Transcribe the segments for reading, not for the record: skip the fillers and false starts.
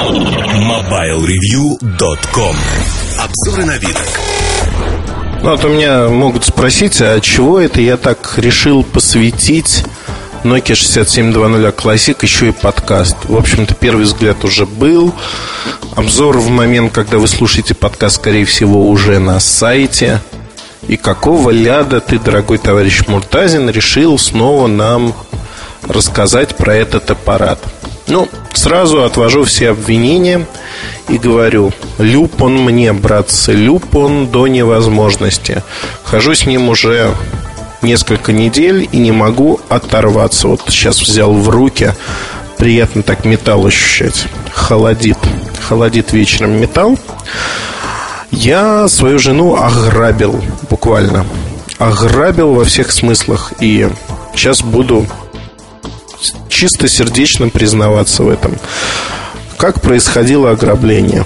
MobileReview.com. Обзоры новинок. Вот у меня могут спросить, а чего это я так решил посвятить Nokia 6700 Classic еще и подкаст. В общем-то, первый взгляд уже был. Обзор в момент, когда вы слушаете подкаст, скорее всего, уже на сайте. И какого ляда ты, дорогой товарищ Муртазин, решил снова нам рассказать про этот аппарат? Ну, сразу отвожу все обвинения и говорю: люб он мне, братцы, люб он до невозможности. Хожу с ним уже несколько недель и не могу оторваться. Вот сейчас взял в руки, приятно так металл ощущать. Холодит вечером металл. Я свою жену ограбил, буквально. Ограбил во всех смыслах. И сейчас буду чистосердечно признаваться в этом. Как происходило ограбление?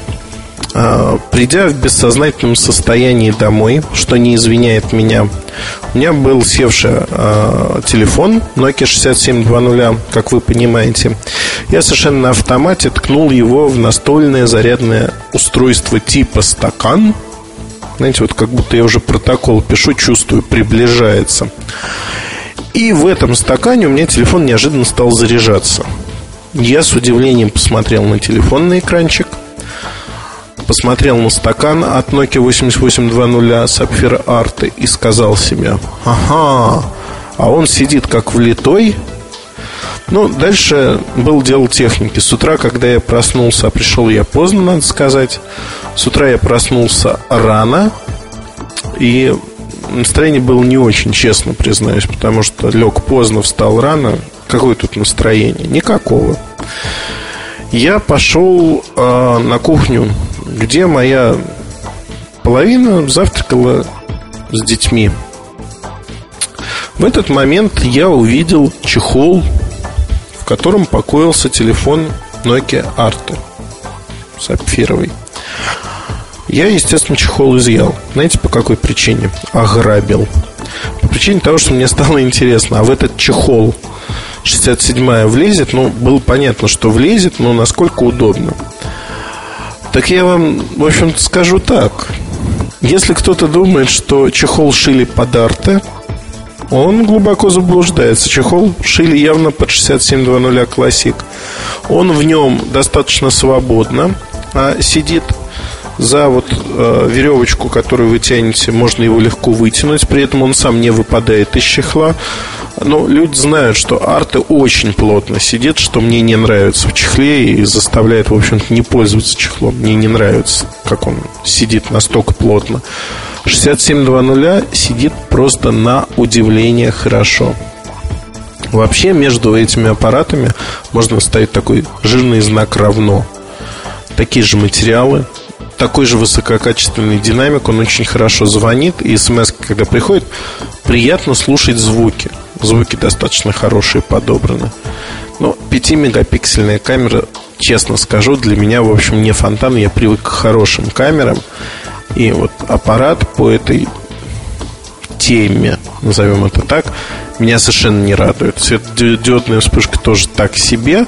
Придя в бессознательном состоянии домой, что не извиняет меня, у меня был севший телефон Nokia 6700, как вы понимаете. Я совершенно на автомате ткнул его в настольное зарядное устройство типа стакан. Знаете, вот как будто я уже протокол пишу, чувствую, приближается. И в этом стакане у меня телефон неожиданно стал заряжаться. Я с удивлением посмотрел на телефонный экранчик, посмотрел на стакан от Nokia 8800 Sapphire Arte и сказал себе: ага, а он сидит как влитой. Ну, дальше было дело техники. С утра, когда я проснулся, а пришел я поздно, надо сказать. С утра я проснулся рано, и настроение было не очень, честно признаюсь, потому что лег поздно, встал рано. Какое тут настроение? Никакого. Я пошел на кухню, где моя половина завтракала с детьми. В этот момент я увидел чехол, в котором покоился телефон Nokia Arte сапфировый. Я, естественно, чехол изъял. Знаете, по какой причине? Ограбил. По причине того, что мне стало интересно, а в этот чехол 67-я влезет? Ну, было понятно, что влезет, но насколько удобно. Так я вам, в общем-то, скажу так. Если кто-то думает, что чехол шили под Арте, он глубоко заблуждается. Чехол шили явно под 6700 Classic. Он в нем достаточно свободно сидит. За вот веревочку, которую вы тянете, можно его легко вытянуть. При этом он сам не выпадает из чехла. Но люди знают, что Арте очень плотно сидит, что мне не нравится в чехле и заставляет, в общем-то, не пользоваться чехлом. Мне не нравится, как он сидит настолько плотно. 6700 сидит просто на удивление хорошо. Вообще между этими аппаратами можно ставить такой жирный знак «равно». Такие же материалы, такой же высококачественный динамик. Он очень хорошо звонит, и смс, когда приходит, приятно слушать звуки. Звуки достаточно хорошие подобраны. Но 5-мегапиксельная камера, честно скажу, для меня, в общем, не фонтан. Я привык к хорошим камерам. И вот аппарат по этой теме, назовем это так, меня совершенно не радует. Светодиодная вспышка тоже так себе.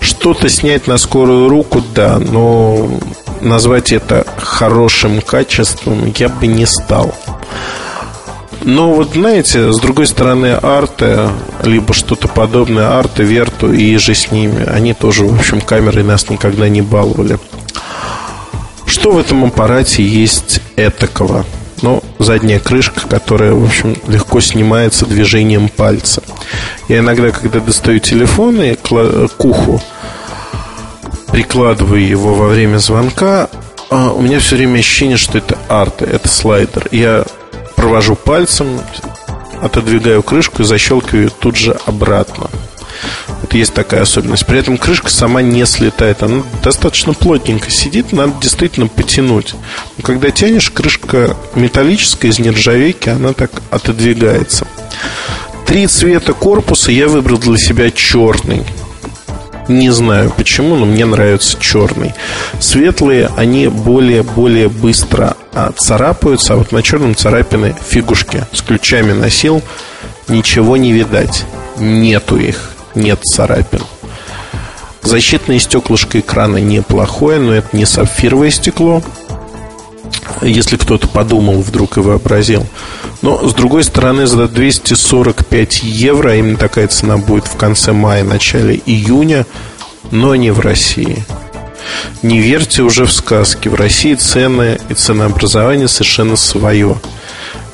Что-то снять на скорую руку, да, но назвать это хорошим качеством я бы не стал. Но вот, знаете, с другой стороны, Арте, либо что-то подобное, Арте, Верту и же с ними, они тоже, в общем, камеры нас никогда не баловали. Что в этом аппарате есть этакого? Ну, задняя крышка, которая, в общем, легко снимается движением пальца. Я иногда, когда достаю телефон и к уху прикладываю его во время звонка, у меня все время ощущение, что это Арте, это слайдер. Я провожу пальцем, отодвигаю крышку и защелкиваю ее тут же обратно. Вот есть такая особенность. При этом крышка сама не слетает. Она достаточно плотненько сидит, надо действительно потянуть. Но когда тянешь, крышка металлическая, из нержавейки, она так отодвигается. 3 цвета корпуса я выбрал для себя черный. Не знаю почему, но мне нравится черный. Светлые, они более-более быстро царапаются. А вот на черном царапины фигушки. С ключами носил, ничего не видать. Нету их, нет царапин. Защитное стеклышко экрана неплохое, но это не сапфировое стекло, если кто-то подумал вдруг и вообразил. Но, с другой стороны, за 245 евро, именно такая цена будет в конце мая, начале июня, но не в России. Не верьте уже в сказки. В России цены и ценообразование совершенно свое.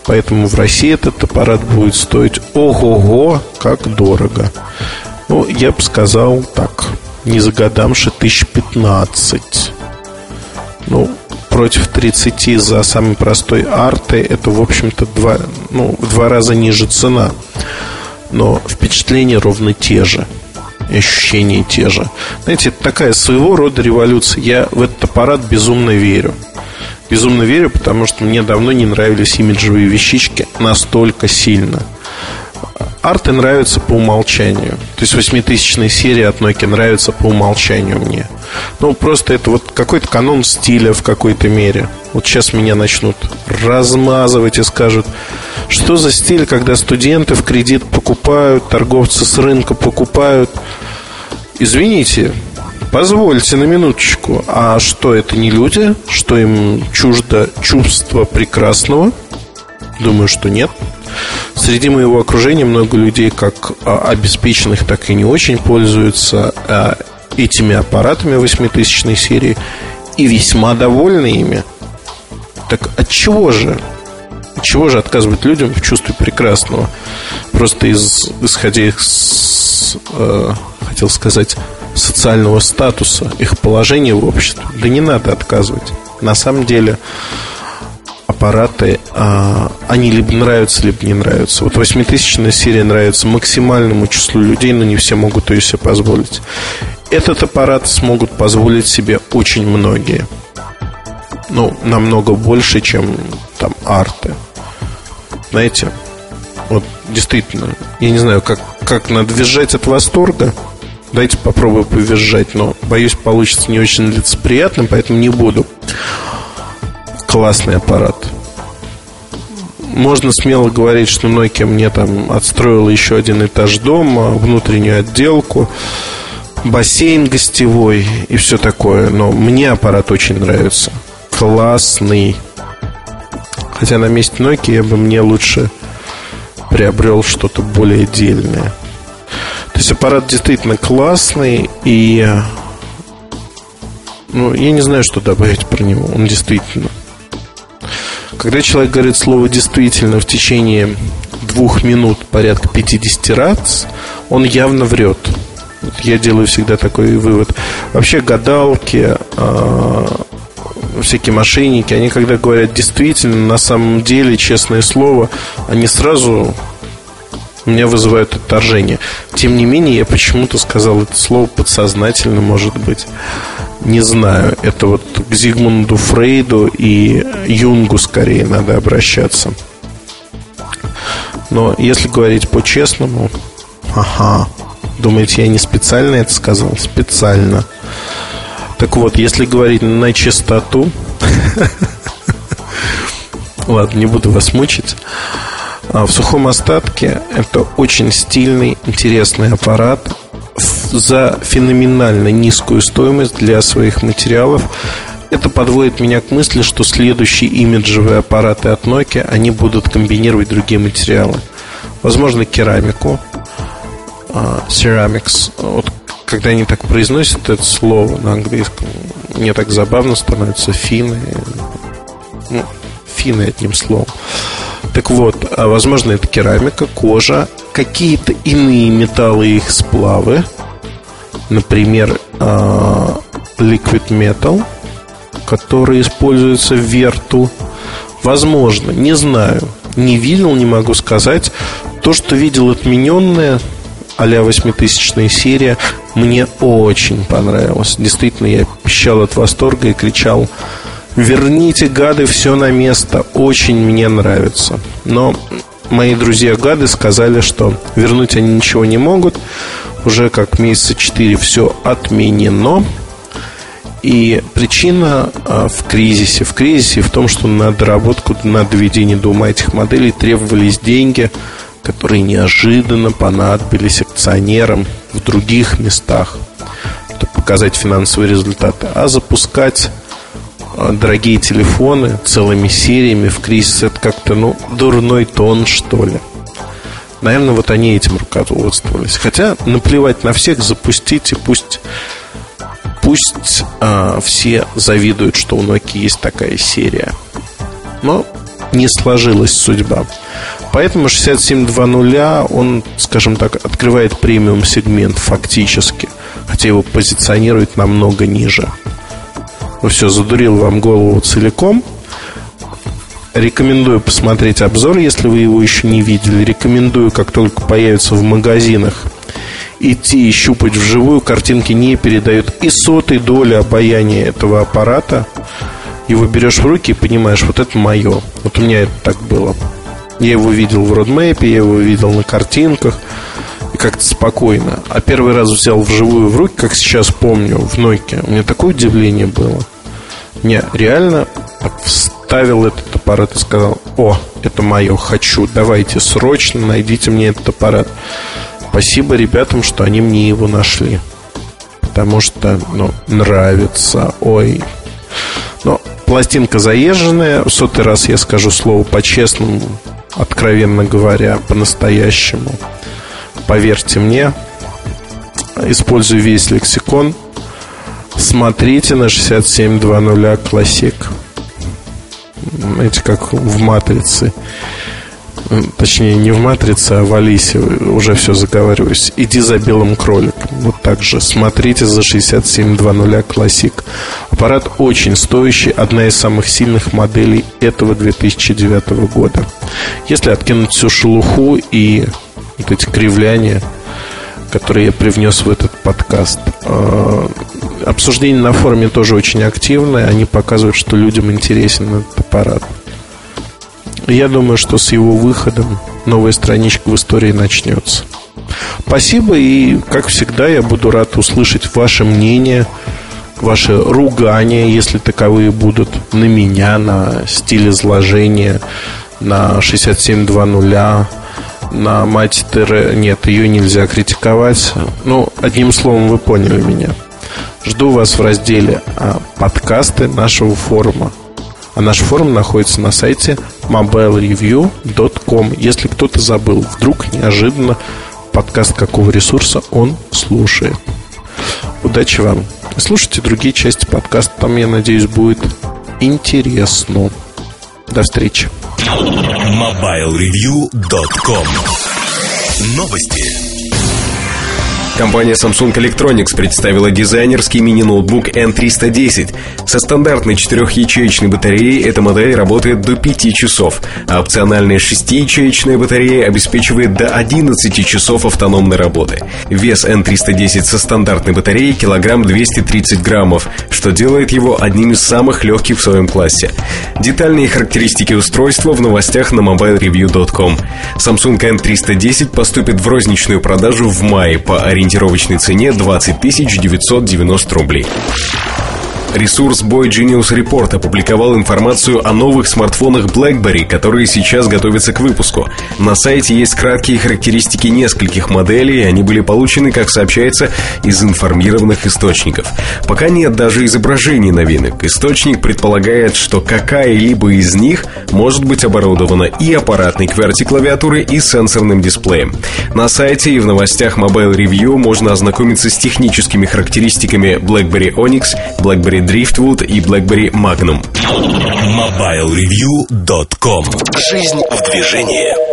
Поэтому в России этот аппарат будет стоить ого-го, как дорого. Ну, я бы сказал так, не загадамши 1015. Ну, против 30 за самый простой Arte, это, в общем-то, в два раза ниже цена. Но впечатления ровно те же, ощущения те же. Знаете, это такая своего рода революция. Я в этот аппарат безумно верю. Безумно верю, потому что мне давно не нравились имиджевые вещички настолько сильно. Арты нравятся по умолчанию. То есть 8000-я серия от Nokia нравится по умолчанию мне. Ну, просто это вот какой-то канон стиля в какой-то мере. Вот сейчас меня начнут размазывать и скажут, что за стиль, когда студенты в кредит покупают, торговцы с рынка покупают. Извините, позвольте на минуточку. А что, это не люди? Что им чуждо чувство прекрасного? Думаю, что нет. Среди моего окружения много людей, как обеспеченных, так и не очень, пользуются этими аппаратами 8000 серии и весьма довольны ими. Так отчего же? Отчего же отказывать людям в чувстве прекрасного? Просто исходя из, хотел сказать, социального статуса, их положения в обществе. Да не надо отказывать. На самом деле аппараты, они либо нравятся, либо не нравятся. Вот 8000-я серия нравится максимальному числу людей, но не все могут ее себе позволить. Этот аппарат смогут позволить себе очень многие. Ну, намного больше, чем там арты. Знаете, вот действительно, я не знаю, как надо визжать от восторга. Дайте попробую повизжать, но, боюсь, получится не очень лицеприятным, поэтому не буду. Классный аппарат. Можно смело говорить, что Nokia мне там отстроила еще один этаж дома, внутреннюю отделку, бассейн гостевой и все такое. Но мне аппарат очень нравится. Классный. Хотя на месте Nokia я бы мне лучше приобрел что-то более дельное. То есть аппарат действительно классный и... Ну, я не знаю, что добавить про него. Он действительно... Когда человек говорит слово «действительно» в течение 2 минут порядка 50 раз, он явно врет. Я делаю всегда такой вывод. Вообще гадалки, всякие мошенники, они когда говорят «действительно», на самом деле, честное слово, они сразу у меня вызывают отторжение. Тем не менее, я почему-то сказал это слово подсознательно, может быть. Не знаю, это вот к Зигмунду Фрейду и Юнгу скорее надо обращаться. Но если говорить по-честному, ага, думаете, я не специально это сказал? Специально. Так вот, если говорить на чистоту, ладно, не буду вас мучить. В сухом остатке это очень стильный, интересный аппарат за феноменально низкую стоимость для своих материалов. Это подводит меня к мысли, что следующие имиджевые аппараты от Nokia, они будут комбинировать другие материалы. Возможно, керамику, ceramics. Вот когда они так произносят это слово на английском, мне так забавно становится. Финны одним словом. Так вот, возможно, это керамика, кожа, какие-то иные металлы и их сплавы. Например, liquid metal, который используется в верту. Возможно, не знаю, не видел, не могу сказать. То, что видел отмененное, а-ля 8000-я серия, мне очень понравилось. Действительно, я пищал от восторга и кричал: верните, гады, все на место. Очень мне нравится. Но мои друзья-гады сказали, что вернуть они ничего не могут. Уже как месяца 4 все отменено. И причина в кризисе. В кризисе в том, что на доработку, на доведение до ума этих моделей требовались деньги, которые неожиданно понадобились акционерам в других местах. Это показать финансовые результаты, а запускать дорогие телефоны целыми сериями в кризис. Это как-то, дурной тон, что ли. Наверное, вот они этим руководствовались. Хотя наплевать на всех, запустите, пусть все завидуют, что у Nokia есть такая серия. Но не сложилась судьба. Поэтому 6700, он, скажем так, открывает премиум-сегмент фактически, хотя его позиционирует намного ниже. Ну все, задурил вам голову целиком. Рекомендую посмотреть обзор, если вы его еще не видели. Рекомендую, как только появится в магазинах, идти и щупать вживую. Картинки не передают и сотой доли обаяния этого аппарата. Его берешь в руки и понимаешь, вот это мое. Вот у меня это так было. Я его видел в родмэпе, я его видел на картинках. И как-то спокойно. А первый раз взял вживую в руки, как сейчас помню, в Nokia. У меня такое удивление было. Мне реально вставил этот аппарат и сказал: о, это мое, хочу, давайте срочно найдите мне этот аппарат. Спасибо ребятам, что они мне его нашли. Потому что, нравится. Ой. Но пластинка заезженная. В 100-й раз я скажу слово по-честному, откровенно говоря, по-настоящему. Поверьте мне, использую весь лексикон. Смотрите на 6700 Classic. Знаете, как в «Матрице». Точнее, не в «Матрице», а в «Алисе». Уже все заговариваюсь. «Иди за белым кроликом». Вот так же. Смотрите за 6700 Classic. Аппарат очень стоящий. Одна из самых сильных моделей этого 2009 года. Если откинуть всю шелуху и вот эти кривляния, которые я привнес в этот подкаст. Обсуждение на форуме тоже очень активное. Они показывают, что людям интересен этот аппарат. Я думаю, что с его выходом новая страничка в истории начнется. Спасибо, и, как всегда, я буду рад услышать ваше мнение, ваши ругания, если таковые будут, на меня, на стиль изложения, на 6700, на мать Теры. Нет, ее нельзя критиковать. Одним словом, вы поняли меня. Жду вас в разделе подкасты нашего форума. А наш форум находится на сайте MobileReview.com. Если кто-то забыл, вдруг неожиданно подкаст какого ресурса он слушает. Удачи вам. Слушайте другие части подкаста. Там, я надеюсь, будет интересно. До встречи. MobileReview.com. Новости. Компания Samsung Electronics представила дизайнерский мини-ноутбук N310. Со стандартной 4-ячеечной батареей эта модель работает до 5 часов, а опциональная 6-ячеечная батарея обеспечивает до 11 часов автономной работы. Вес N310 со стандартной батареей килограмм 230 граммов, что делает его одним из самых легких в своем классе. Детальные характеристики устройства в новостях на mobilereview.com. Samsung N310 поступит в розничную продажу в мае по ориентировочной цене 20 990 рублей. Ресурс Boy Genius Report опубликовал информацию о новых смартфонах BlackBerry, которые сейчас готовятся к выпуску. На сайте есть краткие характеристики нескольких моделей, и они были получены, как сообщается, из информированных источников. Пока нет даже изображений новинок. Источник предполагает, что какая-либо из них может быть оборудована и аппаратной QWERTY-клавиатурой, и сенсорным дисплеем. На сайте и в новостях Mobile Review можно ознакомиться с техническими характеристиками BlackBerry Onyx, BlackBerry Дрифтвуд и BlackBerry Магнум. MobileReview.com. Жизнь в движении.